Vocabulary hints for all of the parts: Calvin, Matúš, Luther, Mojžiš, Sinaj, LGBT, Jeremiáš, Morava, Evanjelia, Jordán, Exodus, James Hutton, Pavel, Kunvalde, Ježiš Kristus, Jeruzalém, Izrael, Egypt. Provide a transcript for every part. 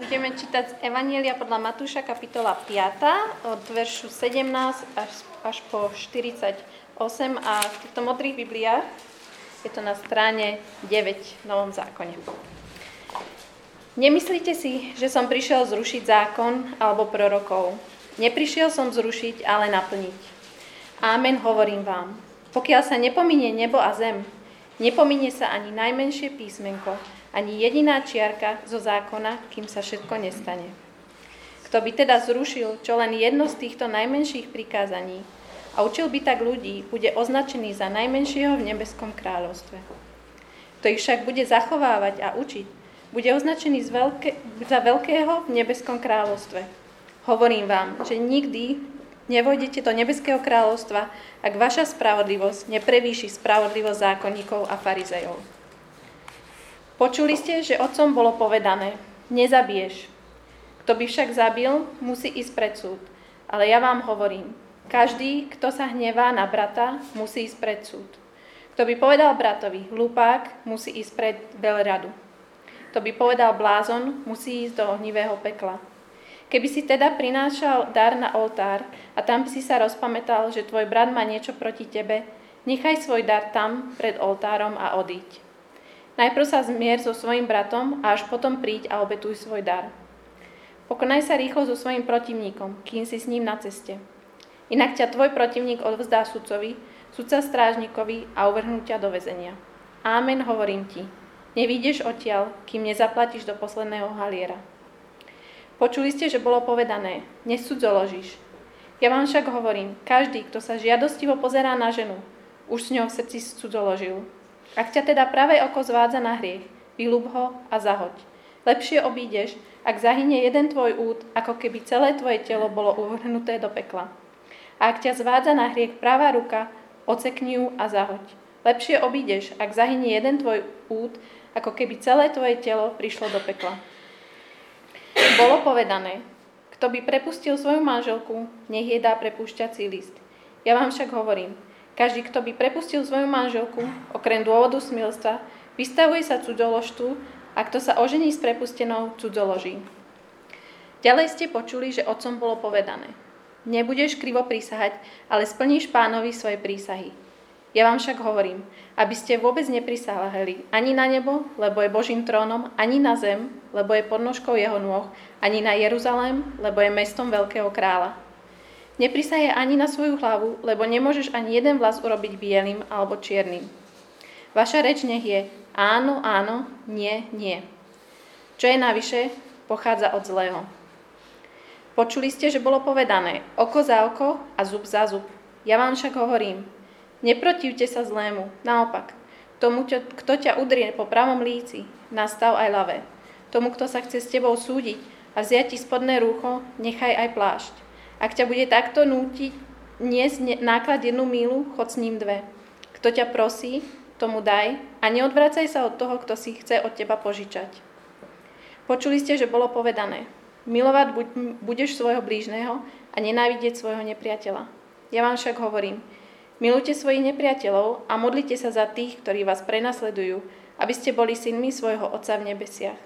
Budeme čítať z Evanjelia podľa Matúša, kapitola 5, od veršu 17 až po 48. A v týchto modrých bibliách je to na strane 9 v Novom zákone. Nemyslíte si, že som prišiel zrušiť zákon alebo prorokov. Neprišiel som zrušiť, ale naplniť. Ámen, hovorím vám. Pokiaľ sa nepominie nebo a zem, nepominie sa ani najmenšie písmenko, ani jediná čiarka zo zákona, kým sa všetko nestane. Kto by teda zrušil čo len jedno z týchto najmenších prikázaní a učil by tak ľudí, bude označený za najmenšieho v nebeskom kráľovstve. Kto ich však bude zachovávať a učiť, bude označený za veľkého v nebeskom kráľovstve. Hovorím vám, že nikdy nevojdete do nebeského kráľovstva, ak vaša spravodlivosť neprevýši spravodlivosť zákonníkov a farizejov. Počuli ste, že otcom bolo povedané, nezabiješ. Kto by však zabil, musí ísť pred súd. Ale ja vám hovorím, každý, kto sa hnevá na brata, musí ísť pred súd. Kto by povedal bratovi, hlupák, musí ísť pred veľradu. Kto by povedal blázon, musí ísť do ohnivého pekla. Keby si teda prinášal dar na oltár a tam by si sa rozpamätal, že tvoj brat má niečo proti tebe, nechaj svoj dar tam pred oltárom a odíď. Najprv sa zmier so svojím bratom a až potom príď a obetuj svoj dar. Pokonaj sa rýchlo so svojím protivníkom, kým si s ním na ceste. Inak ťa tvoj protivník odvzdá sudcovi, sudca strážnikovi a uvrhnú ťa do väzenia. Ámen, hovorím ti, nevyjdeš odtiaľ, kým nezaplatíš do posledného haliera. Počuli ste, že bolo povedané, nesudzoložíš. Ja vám však hovorím, každý, kto sa žiadostivo pozerá na ženu, už s ňou v srdci sudzoložil. Ak ťa teda pravé oko zvádza na hriech, vylúb ho a zahoď. Lepšie obídeš, ak zahynie jeden tvoj úd, ako keby celé tvoje telo bolo uvrhnuté do pekla. A ak ťa zvádza na hriech pravá ruka, odsekni ju a zahoď. Lepšie obídeš, ak zahynie jeden tvoj úd, ako keby celé tvoje telo prišlo do pekla. Bolo povedané, kto by prepustil svoju manželku, nech jej dá prepúšťací list. Ja vám však hovorím, každý, kto by prepustil svoju manželku, okrem dôvodu smilstva, vystavuje sa cudzoložstvu a kto sa ožení s prepustenou, cudzoloží. Ďalej ste počuli, že otcom bolo povedané. Nebudeš krivo prísahať, ale splníš pánovi svoje prísahy. Ja vám však hovorím, aby ste vôbec neprisahali ani na nebo, lebo je Božím trónom, ani na zem, lebo je podnožkou jeho nôh, ani na Jeruzalém, lebo je mestom veľkého kráľa. Neprisaje ani na svoju hlavu, lebo nemôžeš ani jeden vlas urobiť bielým alebo čiernym. Vaša reč nech je áno, áno, nie, nie. Čo je navyše, pochádza od zlého. Počuli ste, že bolo povedané oko za oko a zub za zub. Ja vám však hovorím, neprotivte sa zlému, naopak. Tomu, kto ťa udrie po pravom líci, nastav aj ľavé. Tomu, kto sa chce s tebou súdiť a vziať ti spodné rúcho, nechaj aj plášť. Ak ťa bude takto nútiť, niesť náklad 1 míľu, chod s ním 2. Kto ťa prosí, tomu daj a neodvracaj sa od toho, kto si chce od teba požičať. Počuli ste, že bolo povedané, milovať budeš svojho blížneho a nenávidieť svojho nepriateľa. Ja vám však hovorím, milujte svojich nepriateľov a modlite sa za tých, ktorí vás prenasledujú, aby ste boli synmi svojho Otca v nebesiach.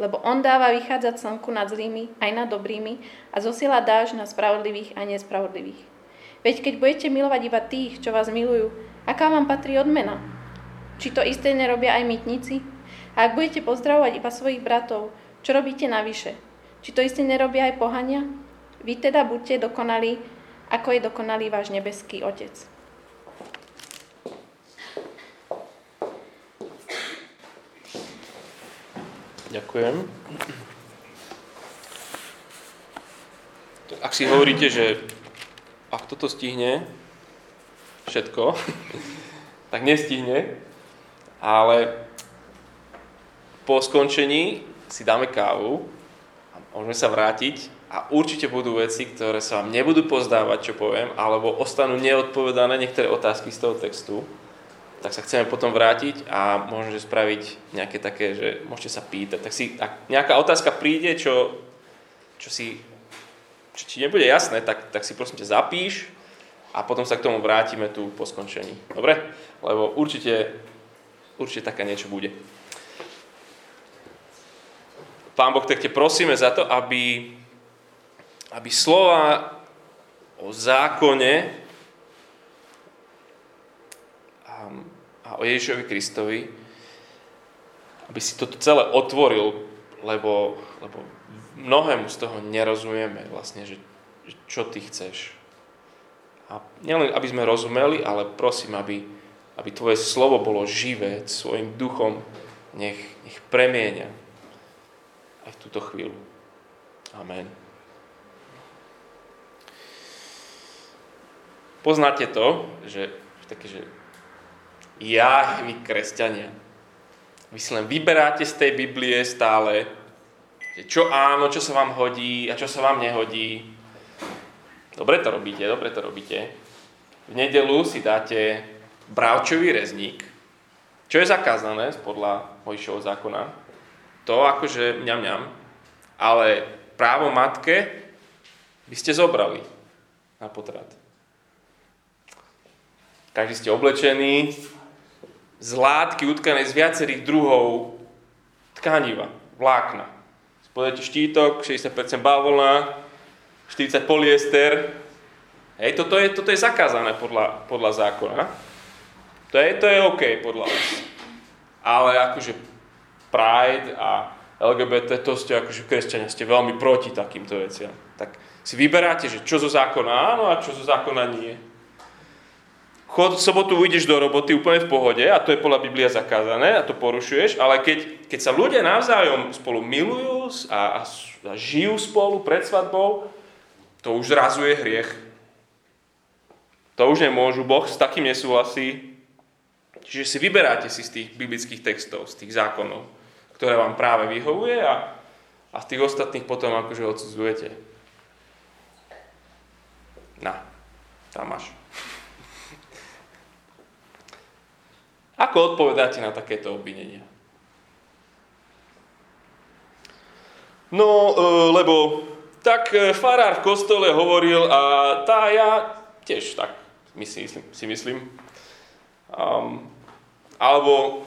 Lebo on dáva vychádzať slnku nad zlými aj nad dobrými a zosiela dážď na spravodlivých a nespravodlivých. Veď keď budete milovať iba tých, čo vás milujú, aká vám patrí odmena? Či to isté nerobia aj mýtnici? A ak budete pozdravovať iba svojich bratov, čo robíte navyše? Či to isté nerobia aj pohania? Vy teda buďte dokonalí, ako je dokonalý váš nebeský Otec. Ďakujem. Ak si hovoríte, že ak toto stihne všetko, tak nestihne, ale po skončení si dáme kávu a môžeme sa vrátiť a určite budú veci, ktoré sa vám nebudú pozdávať, čo poviem, alebo ostanú neodpovedané niektoré otázky z toho textu. Tak sa chceme potom vrátiť a možno, že spraviť nejaké také, že môžete sa pýtať. Tak si, ak nejaká otázka príde, čo ti nebude jasné, tak si prosím ťa zapíš a potom sa k tomu vrátime tu po skončení. Dobre? Lebo určite také niečo bude. Pán Boh, tak te prosíme za to, aby slova o zákone a o Ježišovi Kristovi, aby si toto celé otvoril, lebo mnohému z toho nerozumieme vlastne, že čo ty chceš. A nielen, aby sme rozumeli, ale prosím, aby tvoje slovo bolo živé, svojim duchom nech premieňa aj v túto chvíľu. Amen. Poznáte to, že ja, vy kresťania, vy si len vyberáte z tej Biblie stále, že čo áno, čo sa vám hodí a čo sa vám nehodí. Dobre to robíte. V nedeľu si dáte bravčový rezník, čo je zakázané podľa Mojžišovho zákona. To akože mňam, ale právo matke by ste zobrali na potrat. Každý ste oblečení z látky utkanej z viacerých druhov tkaniva, vlákna. Spodajte štítok, 60% bavlna, 40% polyester. Hej, toto je zakázané podľa zákona. To je OK podľa vás. Ale akože Pride a LGBT, to ste akože kresťania, ste veľmi proti takýmto veciam. Tak si vyberáte, že čo zo zákona áno a čo zo zákona nie. V sobotu ujdeš do roboty úplne v pohode a to je podľa Biblia zakázané a to porušuješ, ale keď sa ľudia navzájom spolu milujú a žijú spolu pred svadbou, to už zrazu je hriech. To už nemôžu, Boh s takým nesúhlasí. Čiže si vyberáte si z tých biblických textov, z tých zákonov, ktoré vám práve vyhovuje a z tých ostatných potom akože odsudzujete. Na, tam máš. Ako odpovedáte na takéto obvinenia? No, lebo tak farár v kostole hovoril a ja tiež tak si myslím. Alebo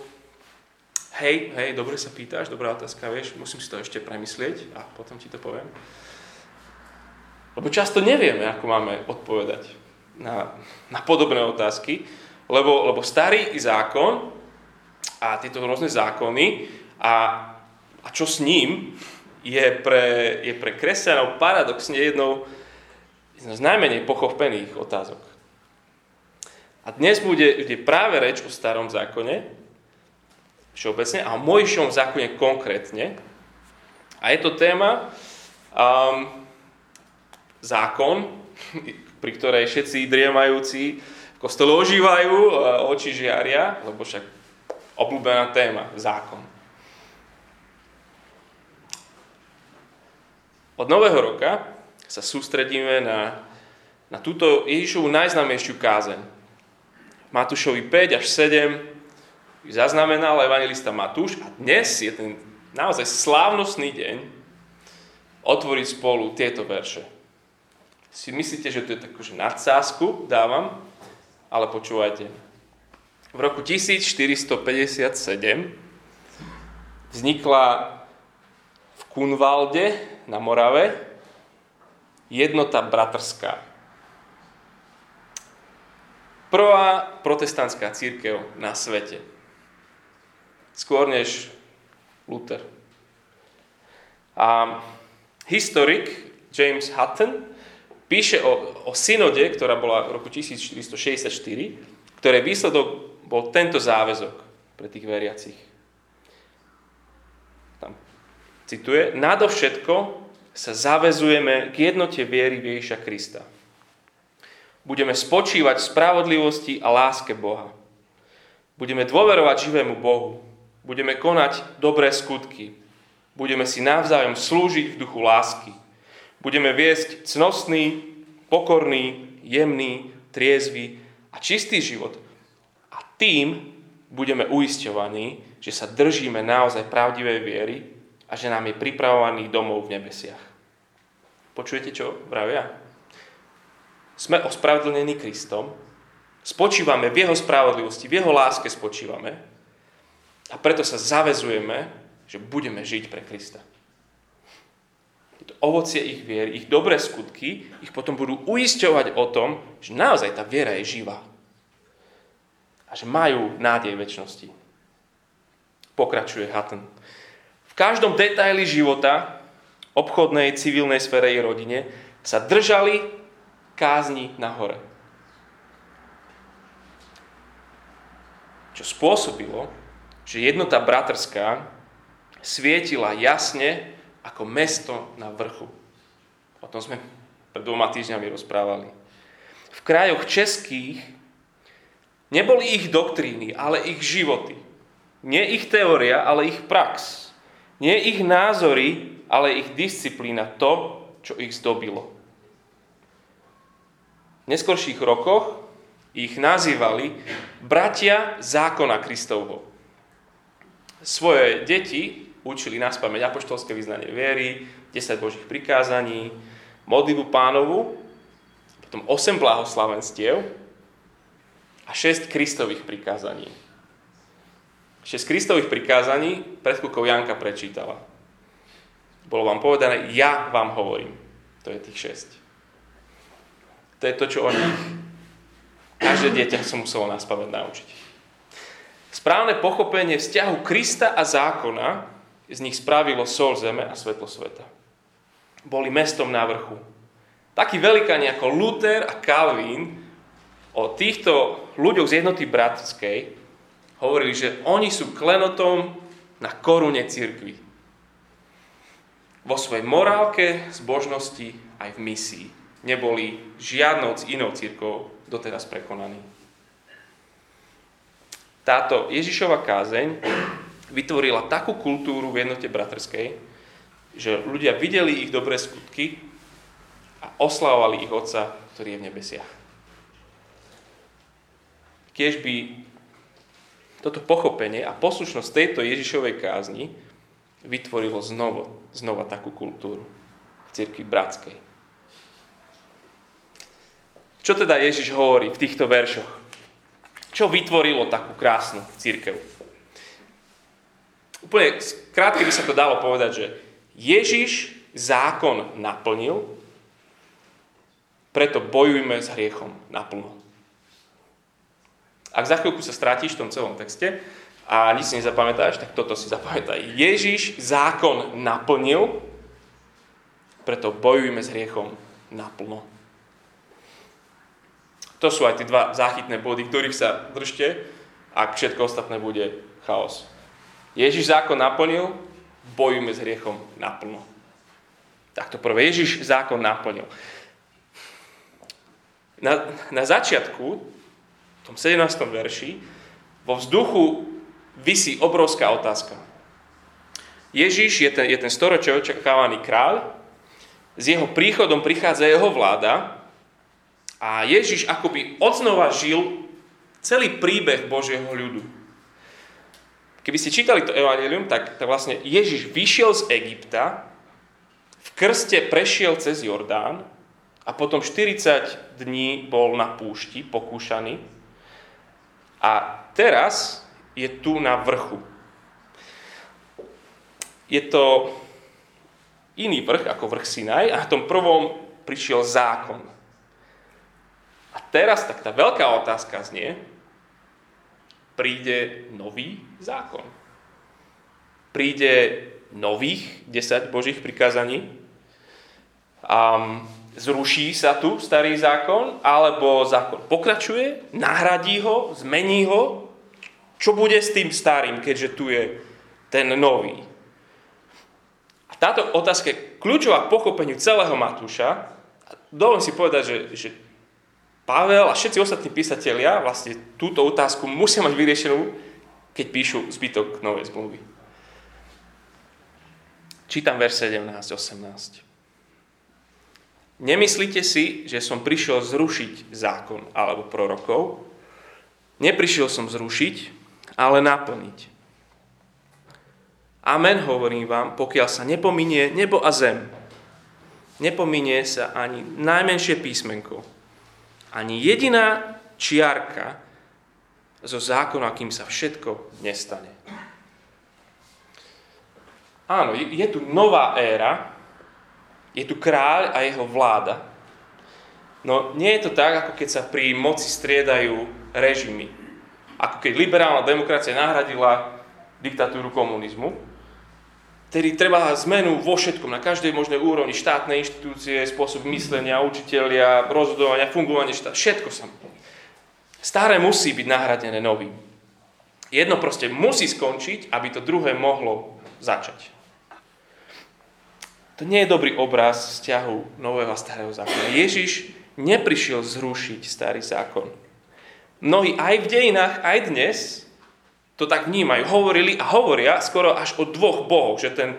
hej, dobre sa pýtaš, dobrá otázka, vieš, musím si to ešte premyslieť a potom ti to poviem. Lebo často nevieme, ako máme odpovedať na podobné otázky. Lebo starý zákon a tieto rôzne zákony a čo s ním je pre kresťanov paradoxne jednou z najmenej pochopených otázok. A dnes bude práve reč o starom zákone všeobecne a o Mojžišovom zákone konkrétne. A je to téma zákon, pri ktorej všetci driemajúci kostole ožívajú, oči žiaria, lebo však obľúbená téma, zákon. Od nového roka sa sústredíme na túto Ježišovu najznámejšiu kázeň. Matúšovi 5 až 7 zaznamenal evanjelista Matúš a dnes je ten naozaj slávnostný deň otvoriť spolu tieto verše. Si myslíte, že to je takúže nadsázku dávam? Ale počúvajte. V roku 1457 vznikla v Kunvalde na Morave jednota bratrská. Prvá protestantská cirkev na svete. Skôr než Luther. A historik James Hutton píše o synode, ktorá bola v roku 1464, ktoré výsledok bol tento záväzok pre tých veriacich. Tam cituje, nadovšetko sa zaväzujeme k jednote viery v Ježiša Krista. Budeme spočívať v spravodlivosti a láske Boha. Budeme dôverovať živému Bohu. Budeme konať dobré skutky. Budeme si navzájom slúžiť v duchu lásky. Budeme viesť cnostný, pokorný, jemný, triezvy a čistý život. A tým budeme uisťovaní, že sa držíme naozaj pravdivej viery a že nám je pripravovaný domov v nebesiach. Počujete, čo vravia? Sme ospravedlnení Kristom, spočívame v jeho spravodlivosti, v jeho láske spočívame a preto sa zavezujeme, že budeme žiť pre Krista. ovocie ich viery, ich dobré skutky, ich potom budú uisťovať o tom, že naozaj tá viera je živá. A že majú nádej večnosti. Pokračuje Hutton. V každom detaili života, obchodnej, civilnej sfére i rodine, sa držali kázni na hore. Čo spôsobilo, že jednota bratrská svietila jasne ako mesto na vrchu. O tom sme pred 2 týždňami rozprávali. V krajoch českých neboli ich doktríny, ale ich životy. Nie ich teória, ale ich prax. Nie ich názory, ale ich disciplína, to, čo ich zdobilo. V neskorších rokoch ich nazývali bratia zákona Kristovho. Svoje deti učili naspamäť apoštolské vyznanie viery, 10 Božích prikázaní, modlitbu Pánovu, potom 8 blahoslavenstiev a 6 Kristových prikázaní. 6 Kristových prikázaní pred chvíľkou Janka prečítala. Bolo vám povedané, ja vám hovorím. To je tých 6. To je to, čo o nich každé dieťa sa muselo naspamäť naučiť. Správne pochopenie vzťahu Krista a zákona z nich spravilo sol zeme a svetlo sveta. Boli mestom na vrchu. Takí velikáni ako Luther a Calvin o týchto ľuďoch z jednoty bratskej hovorili, že oni sú klenotom na korune cirkvi. Vo svojej morálke, zbožnosti aj v misii. Neboli žiadnou inou cirkvou doteraz prekonaní. Táto Ježišova kázeň vytvorila takú kultúru v jednote bratrskej, že ľudia videli ich dobré skutky a oslavovali ich Otca, ktorý je v nebesiach. Kiež by toto pochopenie a poslušnosť tejto Ježišovej kázni vytvorilo znova takú kultúru v cirkvi bratskej. Čo teda Ježiš hovorí v týchto veršoch? Čo vytvorilo takú krásnu cirkev? Úplne krátke by sa to dalo povedať, že Ježiš zákon naplnil, preto bojujme s hriechom naplno. Ak za chvíľku sa strátiš v tom celom texte a nič si nezapamätáš, tak toto si zapamätaj. Ježiš zákon naplnil, preto bojujme s hriechom naplno. To sú aj tie 2 záchytné body, ktorých sa držte, ak všetko ostatné bude chaos. Ježiš zákon naplnil, bojujme s hriechom naplno. Tak to prvé, Ježiš zákon naplnil. Na začiatku, v tom 17. verši, vo vzduchu visí obrovská otázka. Ježiš je ten storočia očakávaný kráľ, s jeho príchodom prichádza jeho vláda, a Ježiš akoby odznova žil celý príbeh Božieho ľudu. Keby ste čítali to Evanjelium, tak vlastne Ježiš vyšiel z Egypta, v krste prešiel cez Jordán a potom 40 dní bol na púšti, pokúšaný. A teraz je tu na vrchu. Je to iný vrch ako vrch Sinaj a na tom prvom prišiel zákon. A teraz tak tá veľká otázka znie, príde nový zákon. Príde nových 10 Božích prikázaní. Zruší sa tu starý zákon, alebo zákon pokračuje, nahradí ho, zmení ho. Čo bude s tým starým, keďže tu je ten nový? A táto otázka je kľúčová k pochopeniu celého Matúša. Dovolím si povedať, že Pavel a všetci ostatní písatelia vlastne túto otázku musia mať vyriešenú, keď píšu zbytok novej zmluvy. Čítam verš 17-18. Nemyslíte si, že som prišiel zrušiť zákon alebo prorokov? Neprišiel som zrušiť, ale naplniť. Amen, hovorím vám, pokiaľ sa nepominie nebo a zem, nepominie sa ani najmenšie písmenko, ani jediná čiarka zo zákona, kým sa všetko nestane. Áno, je tu nová éra Je tu kráľ a jeho vláda. No nie je to tak, ako keď sa pri moci striedajú režimy. Ako keď liberálna demokracia nahradila diktatúru komunizmu. Tedy treba zmenu vo všetkom, na každej možnej úrovni, štátne inštitúcie, spôsob myslenia, učitelia, rozhodovania, fungovanie štátu, všetko sa. Staré musí byť nahradené novým. Jedno proste musí skončiť, aby to druhé mohlo začať. To nie je dobrý obraz vzťahu nového a starého zákona. Ježiš neprišiel zrušiť starý zákon. Mnohí aj v dejinách, aj dnes to tak vnímajú. Hovorili a hovoria skoro až o dvoch bohoch. Že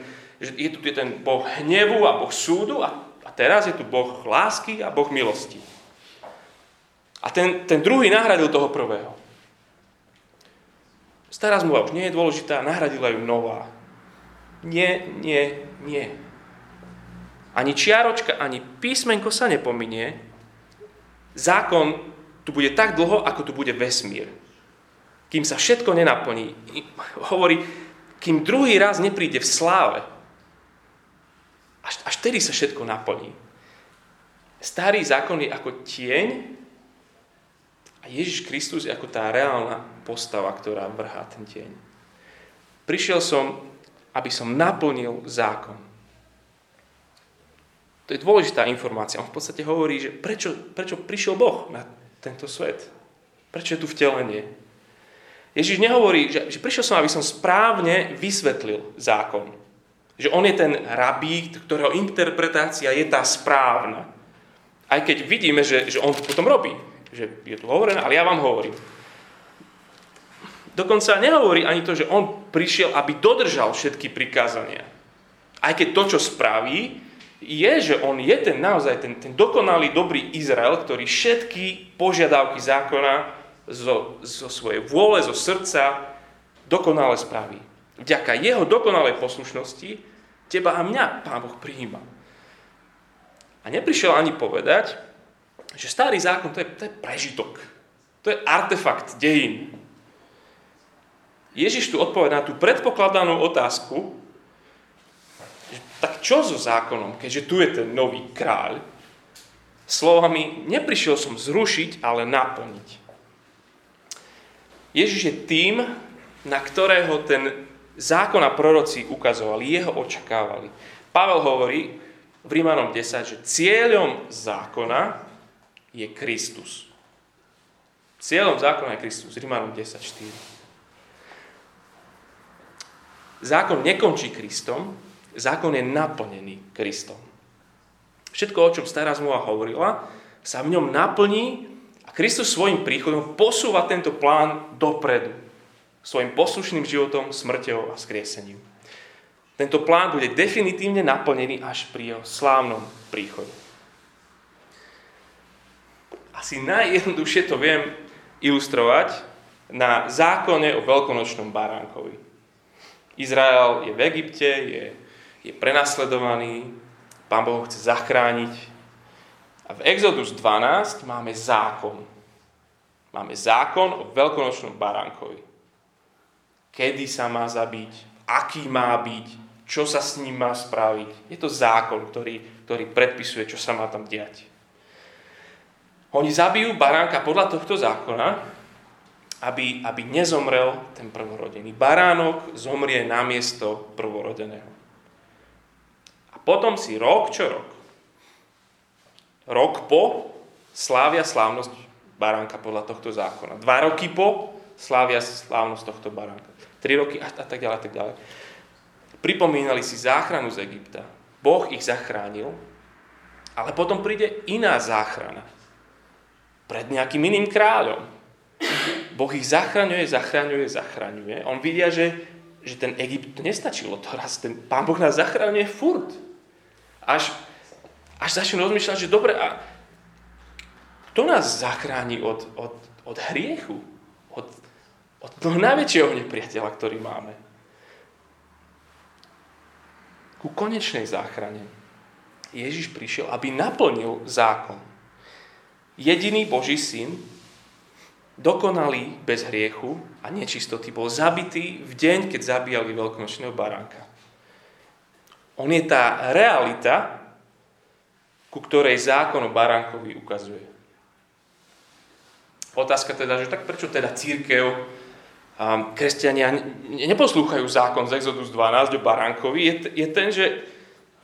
je tu ten boh hnevu a boh súdu a teraz je tu boh lásky a boh milosti. A ten druhý nahradil toho prvého. Stará zmluva už nie je dôležitá, nahradila ju nová. Nie. Ani čiaročka, ani písmenko sa nepominie. Zákon tu bude tak dlho, ako tu bude vesmír. Kým sa všetko nenaplní. Hovorí, kým druhý raz nepríde v sláve, až tedy sa všetko naplní. Starý zákon je ako tieň a Ježiš Kristus je ako tá reálna postava, ktorá vrhá ten tieň. Prišiel som, aby som naplnil zákon. To je dôležitá informácia. On v podstate hovorí, že prečo prišiel Boh na tento svet? Prečo je tu vtelenie? Ježiš nehovorí, že prišiel som, aby som správne vysvetlil zákon. Že on je ten rabí, ktorého interpretácia je tá správna. Aj keď vidíme, že on to potom robí. Že je tu hovorené, ale ja vám hovorím. Dokonca nehovorí ani to, že on prišiel, aby dodržal všetky prikázania. Aj keď to, čo spraví, je, že on je ten naozaj ten dokonalý, dobrý Izrael, ktorý všetky požiadavky zákona zo svojej vôle, zo srdca dokonale spraví. Vďaka jeho dokonalej poslušnosti teba a mňa Pán Boh prijíma. A neprišiel ani povedať, že starý zákon to je prežitok. To je artefakt dejín. Ježiš tu odpovedá na tú predpokladanú otázku, že tak čo so zákonom, keďže tu je ten nový kráľ? Slovami, neprišiel som zrušiť, ale naplniť. Ježiš je tým, na ktorého ten zákon a proroci ukazovali, jeho očakávali. Pavel hovorí v Rimanom 10, že cieľom zákona je Kristus. Cieľom zákona je Kristus, Rimanom 10.4. Zákon nekončí Kristom, zákon je naplnený Kristom. Všetko, o čom stará zmluva hovorila, sa v ňom naplní a Kristus svojim príchodom posúva tento plán dopredu. Svojim poslušným životom, smrťou a skriesením. Tento plán bude definitívne naplnený až pri jeho slávnom príchode. Asi najjednoduchšie to viem ilustrovať na zákone o veľkonočnom baránkovi. Izrael je v Egypte, je prenasledovaný, Pán Boh ho chce zachrániť. A v Exodus 12 máme zákon. Máme zákon o veľkonočnom baránkovi. Kedy sa má zabiť, aký má byť, čo sa s ním má spraviť. Je to zákon, ktorý predpisuje, čo sa má tam diať. Oni zabijú baránka podľa tohto zákona, aby nezomrel ten prvorodený. Baránok zomrie namiesto prvorodeného. A potom si rok po slávia slávnosť baránka podľa tohto zákona. 2 roky po slávia slávnosť tohto baránka. 3 roky a tak ďalej, a tak ďalej. Pripomínali si záchranu z Egypta. Boh ich zachránil, ale potom príde iná záchrana. Pred nejakým iným kráľom. Boh ich zachraňuje. On vidia, že ten Egypt nestačilo. To raz ten Pán Boh nás zachraňuje furt. Až začnú rozmýšľať, že dobre, a kto nás zachráni od hriechu? Od toho najväčšieho nepriateľa, ktorý máme? Ku konečnej záchrane Ježiš prišiel, aby naplnil zákon. Jediný Boží syn, dokonalý, bez hriechu a nečistoty, bol zabitý v deň, keď zabíjali veľkonočného baránka. On je tá realita, ku ktorej zákon o baránkovi ukazuje. Otázka teda, že tak prečo teda cirkev a kresťania neposlúchajú zákon z Exodus 12 o baránkovi, je ten, že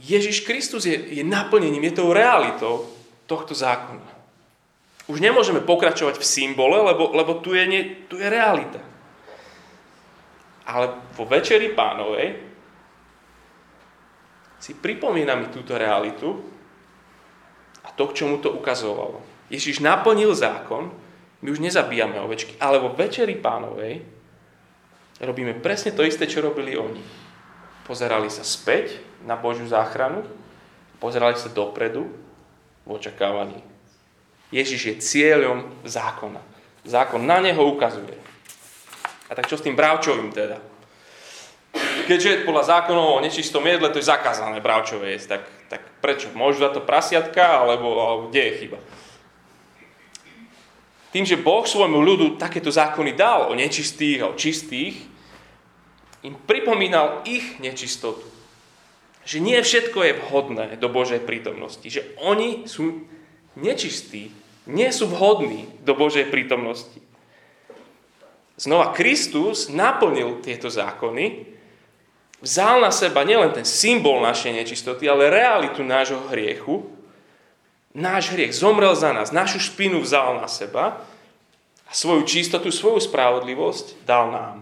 Ježiš Kristus je naplnením, je tou realitou tohto zákona. Už nemôžeme pokračovať v symbole, lebo tu je realita. Ale vo Večeri Pánovej si pripomíname túto realitu a to, k čomu to ukazovalo. Ježiš naplnil zákon, my už nezabíjame ovečky, ale vo Večeri Pánovej robíme presne to isté, čo robili oni. Pozerali sa späť na Božiu záchranu, pozerali sa dopredu v očakávaní. Ježiš je cieľom zákona. Zákon na neho ukazuje. A tak čo s tým bravčovým teda? Keďže podľa zákonov o nečistom jedle to je zakázané bravčové jesť, tak prečo? Môžu dať to prasiatka, alebo kde je chyba? Tým, že Boh svojmu ľudu takéto zákony dal o nečistých a o čistých, im pripomínal ich nečistotu. Že nie všetko je vhodné do Božej prítomnosti. Že oni sú nečistí, nie sú vhodní do Božej prítomnosti. Znova, Kristus naplnil tieto zákony, vzal na seba nielen ten symbol našej nečistoty, ale realitu nášho hriechu. Náš hriech zomrel za nás, našu špinu vzal na seba a svoju čistotu, svoju spravodlivosť dal nám.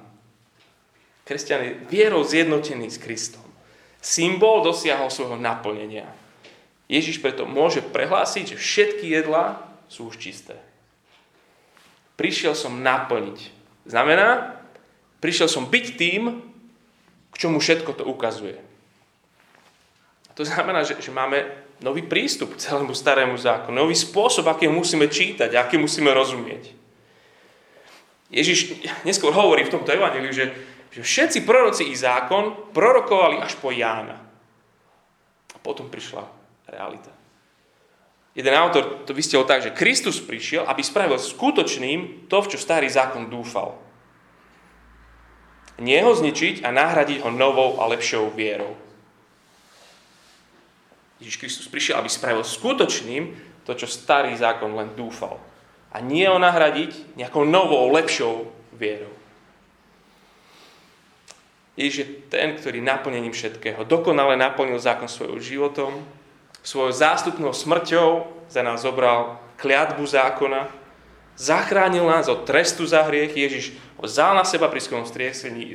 Kresťan vierou zjednotený s Kristom. Symbol dosiahol svojho naplnenia. Ježiš preto môže prehlásiť, že všetky jedlá sú už čisté. Prišiel som naplniť. Znamená, prišiel som byť tým, k čomu všetko to ukazuje. A to znamená, že máme nový prístup k celému starému zákonu, nový spôsob, aký musíme čítať, aký musíme rozumieť. Ježiš neskôr hovorí v tomto evanjeliu, že všetci proroci i zákon prorokovali až po Jána. A potom prišla realita. Jeden autor to vystiel tak, že Kristus prišiel, aby spravil skutočným to, v čo starý zákon dúfal. Nie ho zničiť a nahradiť ho novou a lepšou vierou. Ježiš Kristus prišiel, aby spravil skutočným to, čo starý zákon len dúfal. A nie ho nahradiť nejakou novou, lepšou vierou. Ježiš je ten, ktorý naplnením všetkého dokonale naplnil zákon svojou životom, svojou zástupnou smrťou za nás zobral kliatbu zákona, zachránil nás od trestu za hriech, Ježiš ho vzal na seba pri svojom skriesení,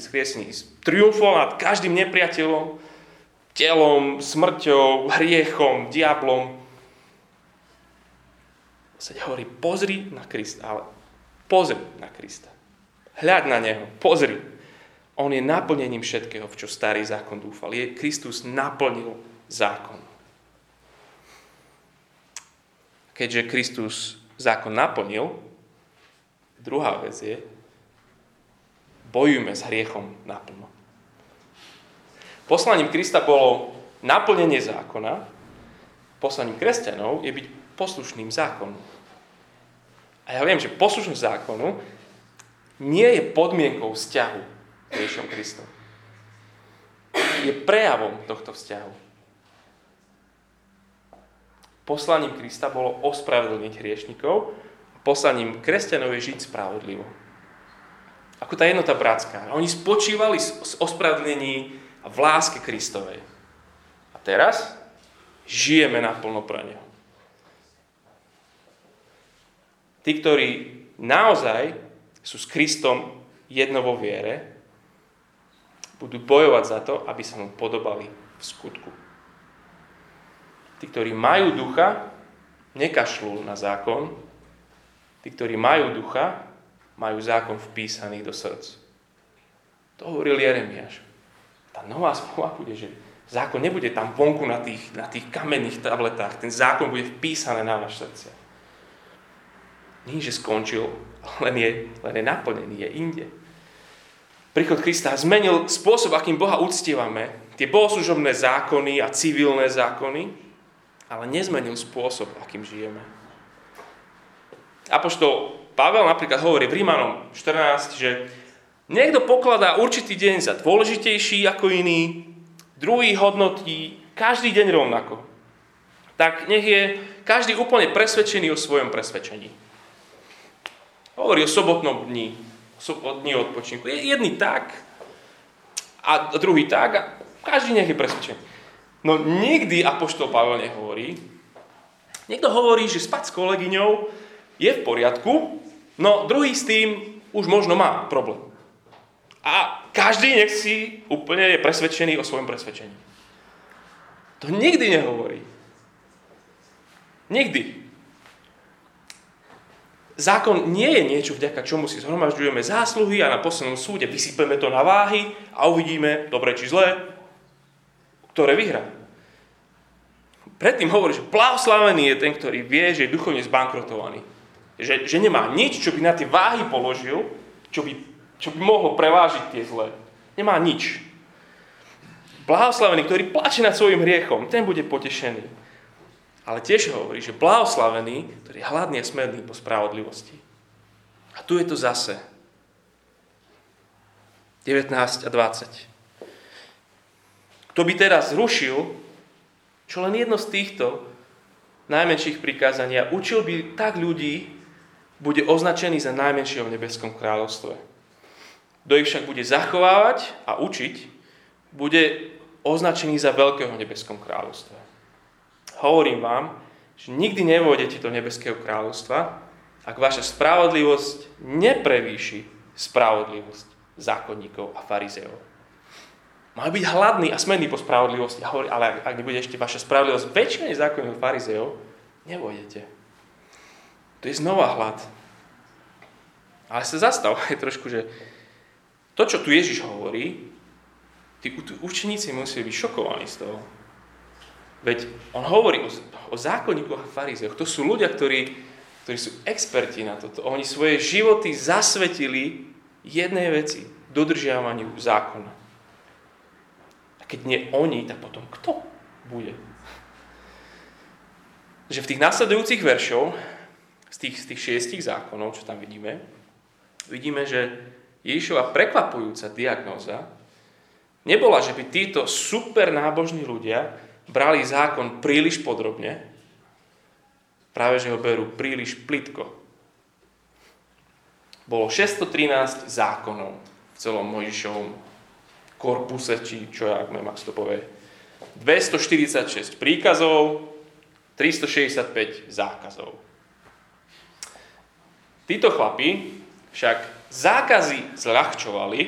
triumfoval nad každým nepriateľom, telom, smrťou, hriechom, diablom. Sa hovorí, pozri na Krista, ale pozri na Krista. Hľaď na neho, pozri. On je naplnením všetkého, v čo starý zákon dúfal. Kristus naplnil zákon. Keďže Kristus zákon naplnil, druhá vec je, bojujme s hriechom naplno. Poslaním Krista bolo naplnenie zákona, poslaním kresťanov je byť poslušným zákonu. A ja viem, že poslušnosť zákonu nie je podmienkou vzťahu s Ježišom Kristom. Je prejavom tohto vzťahu. Poslaním Krista bolo ospravedlniť hriešnikov, poslaním kresťanov je žiť spravodlivo. Ako tá jednota bratská. Oni spočívali z ospravedlnení a v láske Kristovej. A teraz žijeme naplno pre neho. Tí, ktorí naozaj sú s Kristom jedno vo viere, budú bojovať za to, aby sa mu podobali v skutku. Tí, ktorí majú ducha, nekašľú na zákon. Tí, ktorí majú ducha, majú zákon vpísaný do srdc. To hovoril Jeremiáš. Tá nová zmluva bude, že zákon nebude tam vonku na tých kamenných tabletách. Ten zákon bude vpísaný na vaše srdce. Nie, že skončil, len je naplnený, je inde. Príchod Krista zmenil spôsob, akým Boha uctievame. Tie bohoslužobné zákony a civilné zákony, ale nezmenil spôsob, akým žijeme. Apoštol Pavel napríklad hovorí v Rimanom 14, že niekto pokladá určitý deň za dôležitejší ako iný, druhý hodnotí každý deň rovnako. tak nech je každý úplne presvedčený o svojom presvedčení. Hovorí o sobotnom dni, o dni odpočinku. Jedný tak a druhý tak a každý nech je presvedčený. No nikdy apoštol Pavel nehovorí. Niekto hovorí, že spať s kolegyňou je v poriadku, no druhý s tým už možno má problém. A každý nech si úplne je presvedčený o svojom presvedčení. To nikdy nehovorí. Nikdy. Zákon nie je niečo, vďaka čomu si zhromažďujeme zásluhy a na poslednom súde vysypeme to na váhy a uvidíme, dobre či zlé, ktoré vyhrá. Predtým hovorí, že blahoslavený je ten, ktorý vie, že je duchovne zbankrotovaný. Že nemá nič, čo by na tie váhy položil, čo by mohlo prevážiť tie zlé. Nemá nič. Blahoslavený, ktorý plače nad svojím hriechom, ten bude potešený. Ale tiež hovorí, že blahoslavený, ktorý je hladný a smerný po spravodlivosti. A tu je to zase. 19 a 20. Kto by teraz zrušil, čo len jedno z týchto najmenších prikázaní a učil by tak ľudí, bude označený za najmenšieho v nebeskom kráľovstve. Kto ich však bude zachovávať a učiť, bude označený za veľkého v nebeskom kráľovstve. Hovorím vám, že nikdy nevôjdete do nebeského kráľovstva, ak vaša spravodlivosť neprevýši spravodlivosť zákonníkov a farizejov. Má byť hladný a smerný po spravodlivosti, ale ak nebude ešte vaša spravodlivosť väčšia než zákonníkov a farizejov, nevôjdete. To je znova hlad. Ale sa zastav aj trošku, že to, čo tu Ježiš hovorí, tí učeníci museli byť šokovaní z toho. Veď on hovorí o zákonníkoch a farizeoch. To sú ľudia, ktorí sú experti na toto. Oni svoje životy zasvetili jednej veci. Dodržiavaniu zákona. A keď nie oni, tak potom kto bude? Že v tých nasledujúcich veršov, z tých šiestich zákonov, čo tam vidíme, že Ježišova prekvapujúca diagnóza nebola, že by títo super nábožní ľudia brali zákon príliš podrobne, práve že ho berú príliš plitko. Bolo 613 zákonov v celom Mojžišovom korpuse, či čo ja, ak Max to povie. 246 príkazov, 365 zákazov. Títo chlapi však zákazy zľahčovali,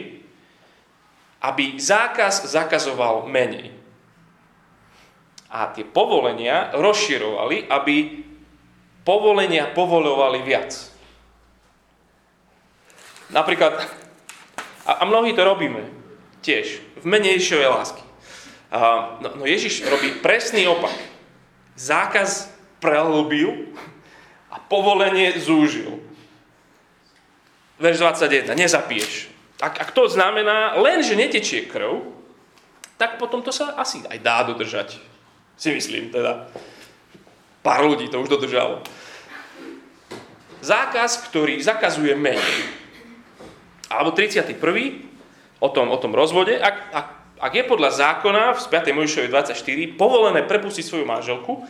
aby zákaz zakazoval menej. A tie povolenia rozširovali, aby povolenia povoľovali viac. Napríklad, a mnohí to robíme tiež, v menejšej láske. No Ježiš robí presný opak. Zákaz prehlbil a povolenie zúžil. Verš 21, nezapiješ. Ak to znamená len, že netečie krv, tak potom to sa asi aj dá dodržať. Si myslím, teda. Pár ľudí to už dodržalo. Zákaz, ktorý zakazuje menej. Alebo 31. O tom rozvode. Ak je podľa zákona v 5. Mojžišovej 24 povolené prepustiť svoju manželku,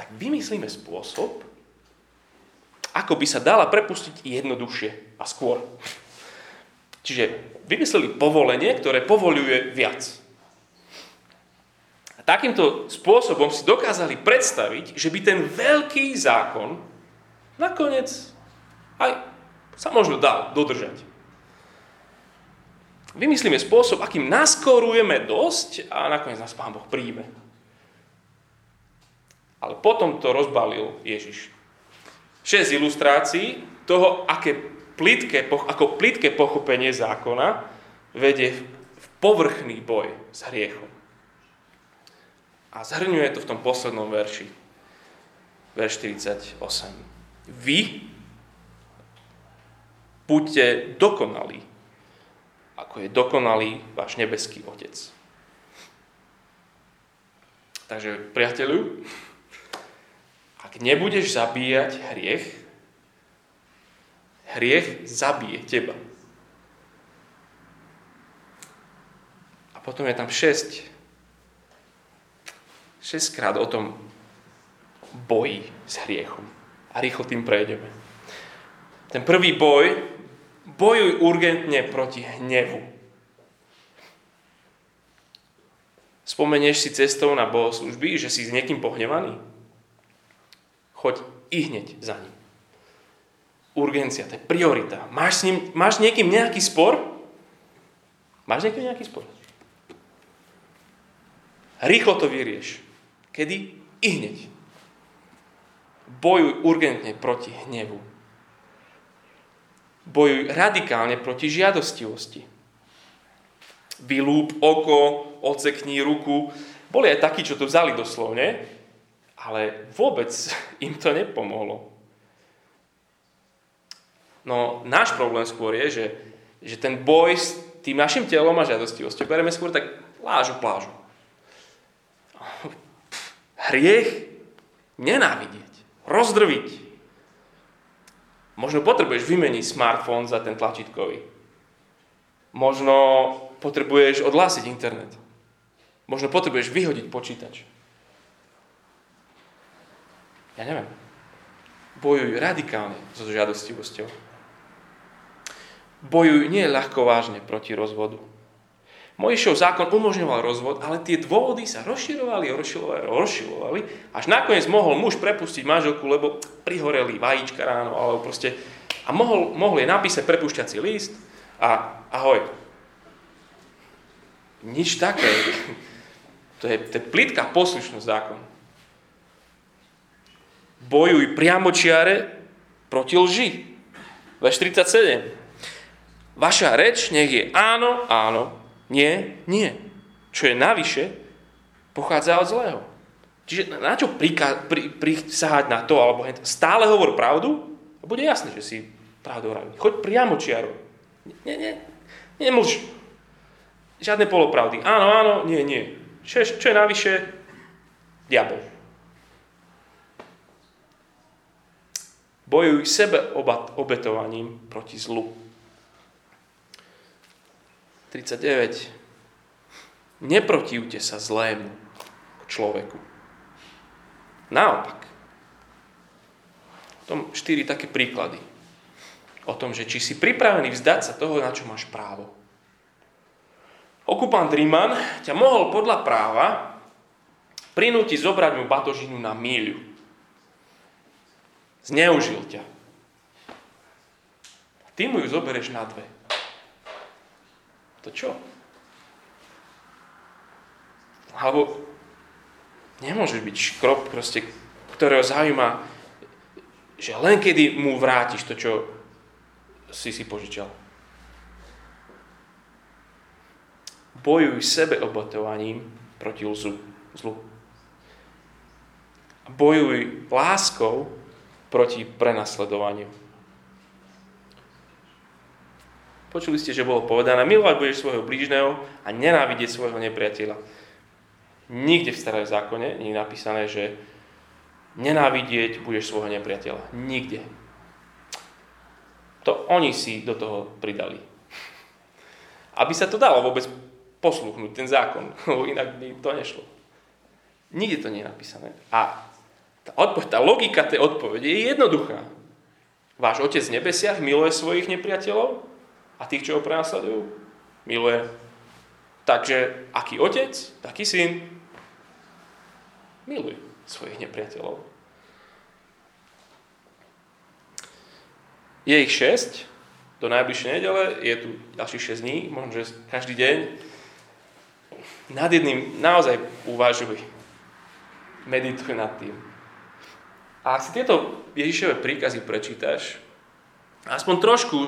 tak vymyslíme spôsob, ako by sa dala prepustiť jednoduchšie a skôr. Čiže vymysleli povolenie, ktoré povoľuje viac. A takýmto spôsobom si dokázali predstaviť, že by ten veľký zákon nakoniec aj sa možno dal dodržať. Vymyslíme spôsob, akým naskorujeme dosť a nakoniec nás Pán Boh príjme. Ale potom to rozbalil Ježiš. 6 ilustrácií toho, ako plitké pochopenie zákona vedie v povrchný boj s hriechom. A zhrňuje to v tom poslednom verši. Verš 48. Vy buďte dokonalí, ako je dokonalý váš nebeský Otec. Takže, priateľu, ak nebudeš zabíjať hriech, hriech zabije teba. A potom je tam 6 krát o tom, boji s hriechom. A rýchlo tým prejdeme. Ten prvý boj, bojuj urgentne proti hnevu. Spomenieš si cestou na bohoslúžby, že si s niekým pohnevaný? Choď i hneď za ním. Urgencia, to je priorita. Máš s niekým nejaký spor? Rýchlo to vyrieš. Kedy? I hneď. Bojuj urgentne proti hnevu. Bojuj radikálne proti žiadostivosti. Vylúp oko, odsekni ruku. Boli aj takí, čo to vzali doslovne, ale vôbec im to nepomohlo. No náš problém skôr je, že ten boj s tým našim telom a žiadostivosťou bereme skôr tak plážu. Hriech nenávidieť, rozdrviť. Možno potrebuješ vymeniť smartfón za ten tlačítkový. Možno potrebuješ odhlásiť internet. Možno potrebuješ vyhodiť počítač. Ja neviem. Bojuj radikálne so žiadostivosťou. Bojuj nie ľahko vážne proti rozvodu. Mojžišov zákon umožňoval rozvod, ale tie dôvody sa rozširovali, až nakoniec mohol muž prepustiť manželku, lebo prihoreli vajíčka ráno, alebo proste... A mohol je napísať prepúšťací list a ahoj. Nič také. To je plitká poslušnosť zákon. Bojuj priamočiare proti lži. Verš 37. Vaša reč nech je áno, áno, nie, nie. Čo je navyše, pochádza od zlého. Čiže na čo prisahať na to, alebo stále hovor pravdu? A bude jasné, že si pravdu hovorí. Choď priamo čiaru. Nemlž. Žiadne polopravdy. Áno, áno, nie, nie. Čo je navyše, diabol. Bojuj sebeobetovaním proti zlu. 39. Neprotivte sa zlému človeku. Naopak. V tom 4 také príklady. O tom, že či si pripravený vzdať sa toho, na čo máš právo. Okupant Riman ťa mohol podľa práva prinútiť zobrať mu batožinu na míľu. Zneužil ťa. A ty mu ju zoberieš na 2. To čo? Alebo nemôžeš byť škrob, ktorého zaujíma, že len kedy mu vrátiš to, čo si požičal. Bojuj sebeobetovaním proti zlu. Bojuj láskou proti prenasledovaniu. Počuli ste, že bolo povedané, milovať budeš svojho blížneho a nenávidieť svojho nepriateľa. Nikde v starom zákone nie je napísané, že nenávidieť budeš svojho nepriateľa. Nikde. To oni si do toho pridali. Aby sa to dalo vôbec posluchnúť, ten zákon, lebo inak by to nešlo. Nikde to nie je napísané. A tá logika tej odpovede je jednoduchá. Váš Otec v nebesiach miluje svojich nepriateľov, a tých, čo ho prenasledujú, miluje. Takže aký otec, taký syn miluje svojich nepriateľov. Je ich 6. Do najbližšej nedele je tu ďalších 6 dní. Možno, že každý deň nad jedným naozaj uvažuj. Medituj nad tým. A ak si tieto Ježišove príkazy prečítaš, aspoň trošku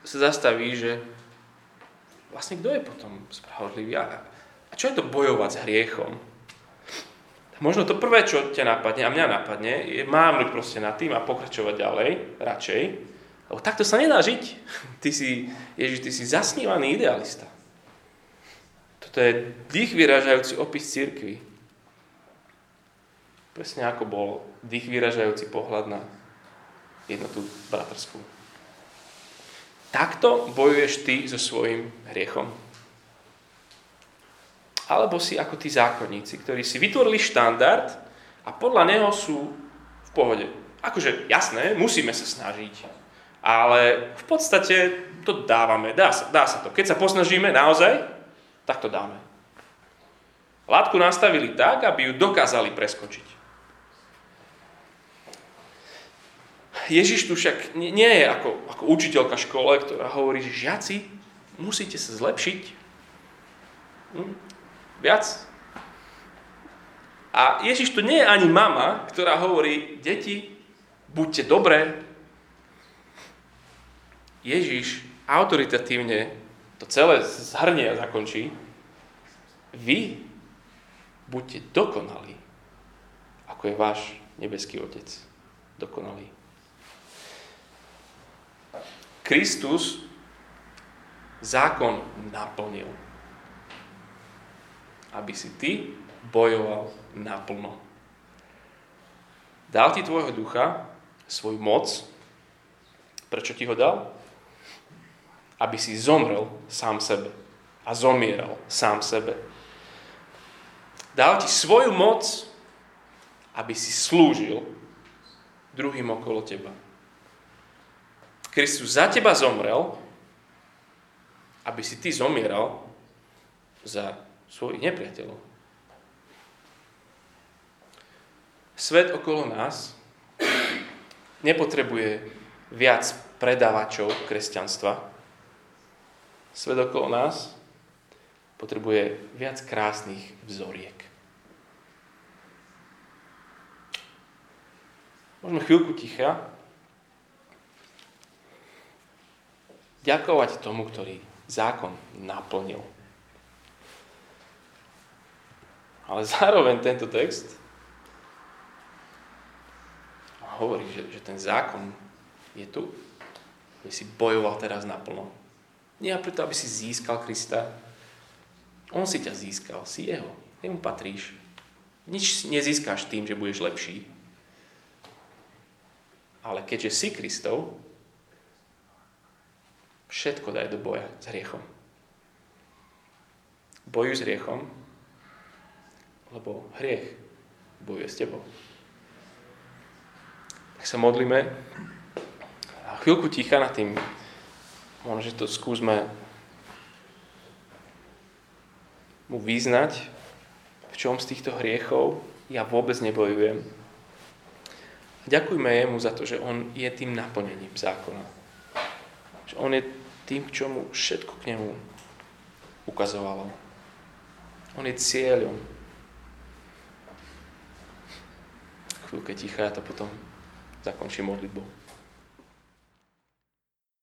sa zastaví, že vlastne kto je potom spravodlivý? A čo je to bojovať s hriechom? Možno to prvé, čo ťa napadne, a mňa napadne, je mávnuť proste nad tým a pokračovať ďalej, radšej. Lebo takto sa nedá žiť. Ježiš, ty si zasnívaný idealista. Toto je dých vyražajúci opis cirkvi. Presne ako bol dých vyražajúci pohľad na jednotu bratrskú. Takto bojuješ ty so svojím hriechom. Alebo si ako tí zákonníci, ktorí si vytvorili štandard a podľa neho sú v pohode. Akože jasné, musíme sa snažiť, ale v podstate to dávame, dá sa to. Keď sa posnažíme naozaj, tak to dáme. Látku nastavili tak, aby ju dokázali preskočiť. Ježiš tu však nie je ako učiteľka škole, ktorá hovorí, že žiaci, musíte sa zlepšiť. Viac. A Ježiš tu nie je ani mama, ktorá hovorí, deti, buďte dobré. Ježiš autoritatívne to celé zhrnie a zakončí. Vy buďte dokonalí, ako je váš nebeský Otec dokonalý. Kristus zákon naplnil, aby si ty bojoval naplno. Dal ti tvojho ducha, svoju moc. Prečo ti ho dal? Aby si zomrel sám sebe a zomieral sám sebe. Dal ti svoju moc, aby si slúžil druhým okolo teba. Kristus za teba zomrel, aby si ty zomieral za svojich nepriateľov. Svet okolo nás nepotrebuje viac predávačov kresťanstva. Svet okolo nás potrebuje viac krásnych vzoriek. Môžeme chvíľku ticha ďakovať tomu, ktorý zákon naplnil. Ale zároveň tento text hovorí, že ten zákon je tu, aby si bojoval teraz naplno. Nie preto, aby si získal Krista. On si ťa získal, si jeho, nemu patríš. Nič nezískáš tým, že budeš lepší. Ale keďže si Kristov, všetko daj do boja s hriechom. Bojuj s hriechom, lebo hriech bojuje s tebou. Tak sa modlíme a chvíľku ticha nad tým. Možno, že to skúsme mu vyznať, v čom z týchto hriechov ja vôbec nebojujem. A ďakujme jemu za to, že on je tým naplnením zákona. Že on je tým, k čomu všetko k nemu ukazovalo. On je cieľom. Chvíľke ticha, ja to potom zakončím modlitbou.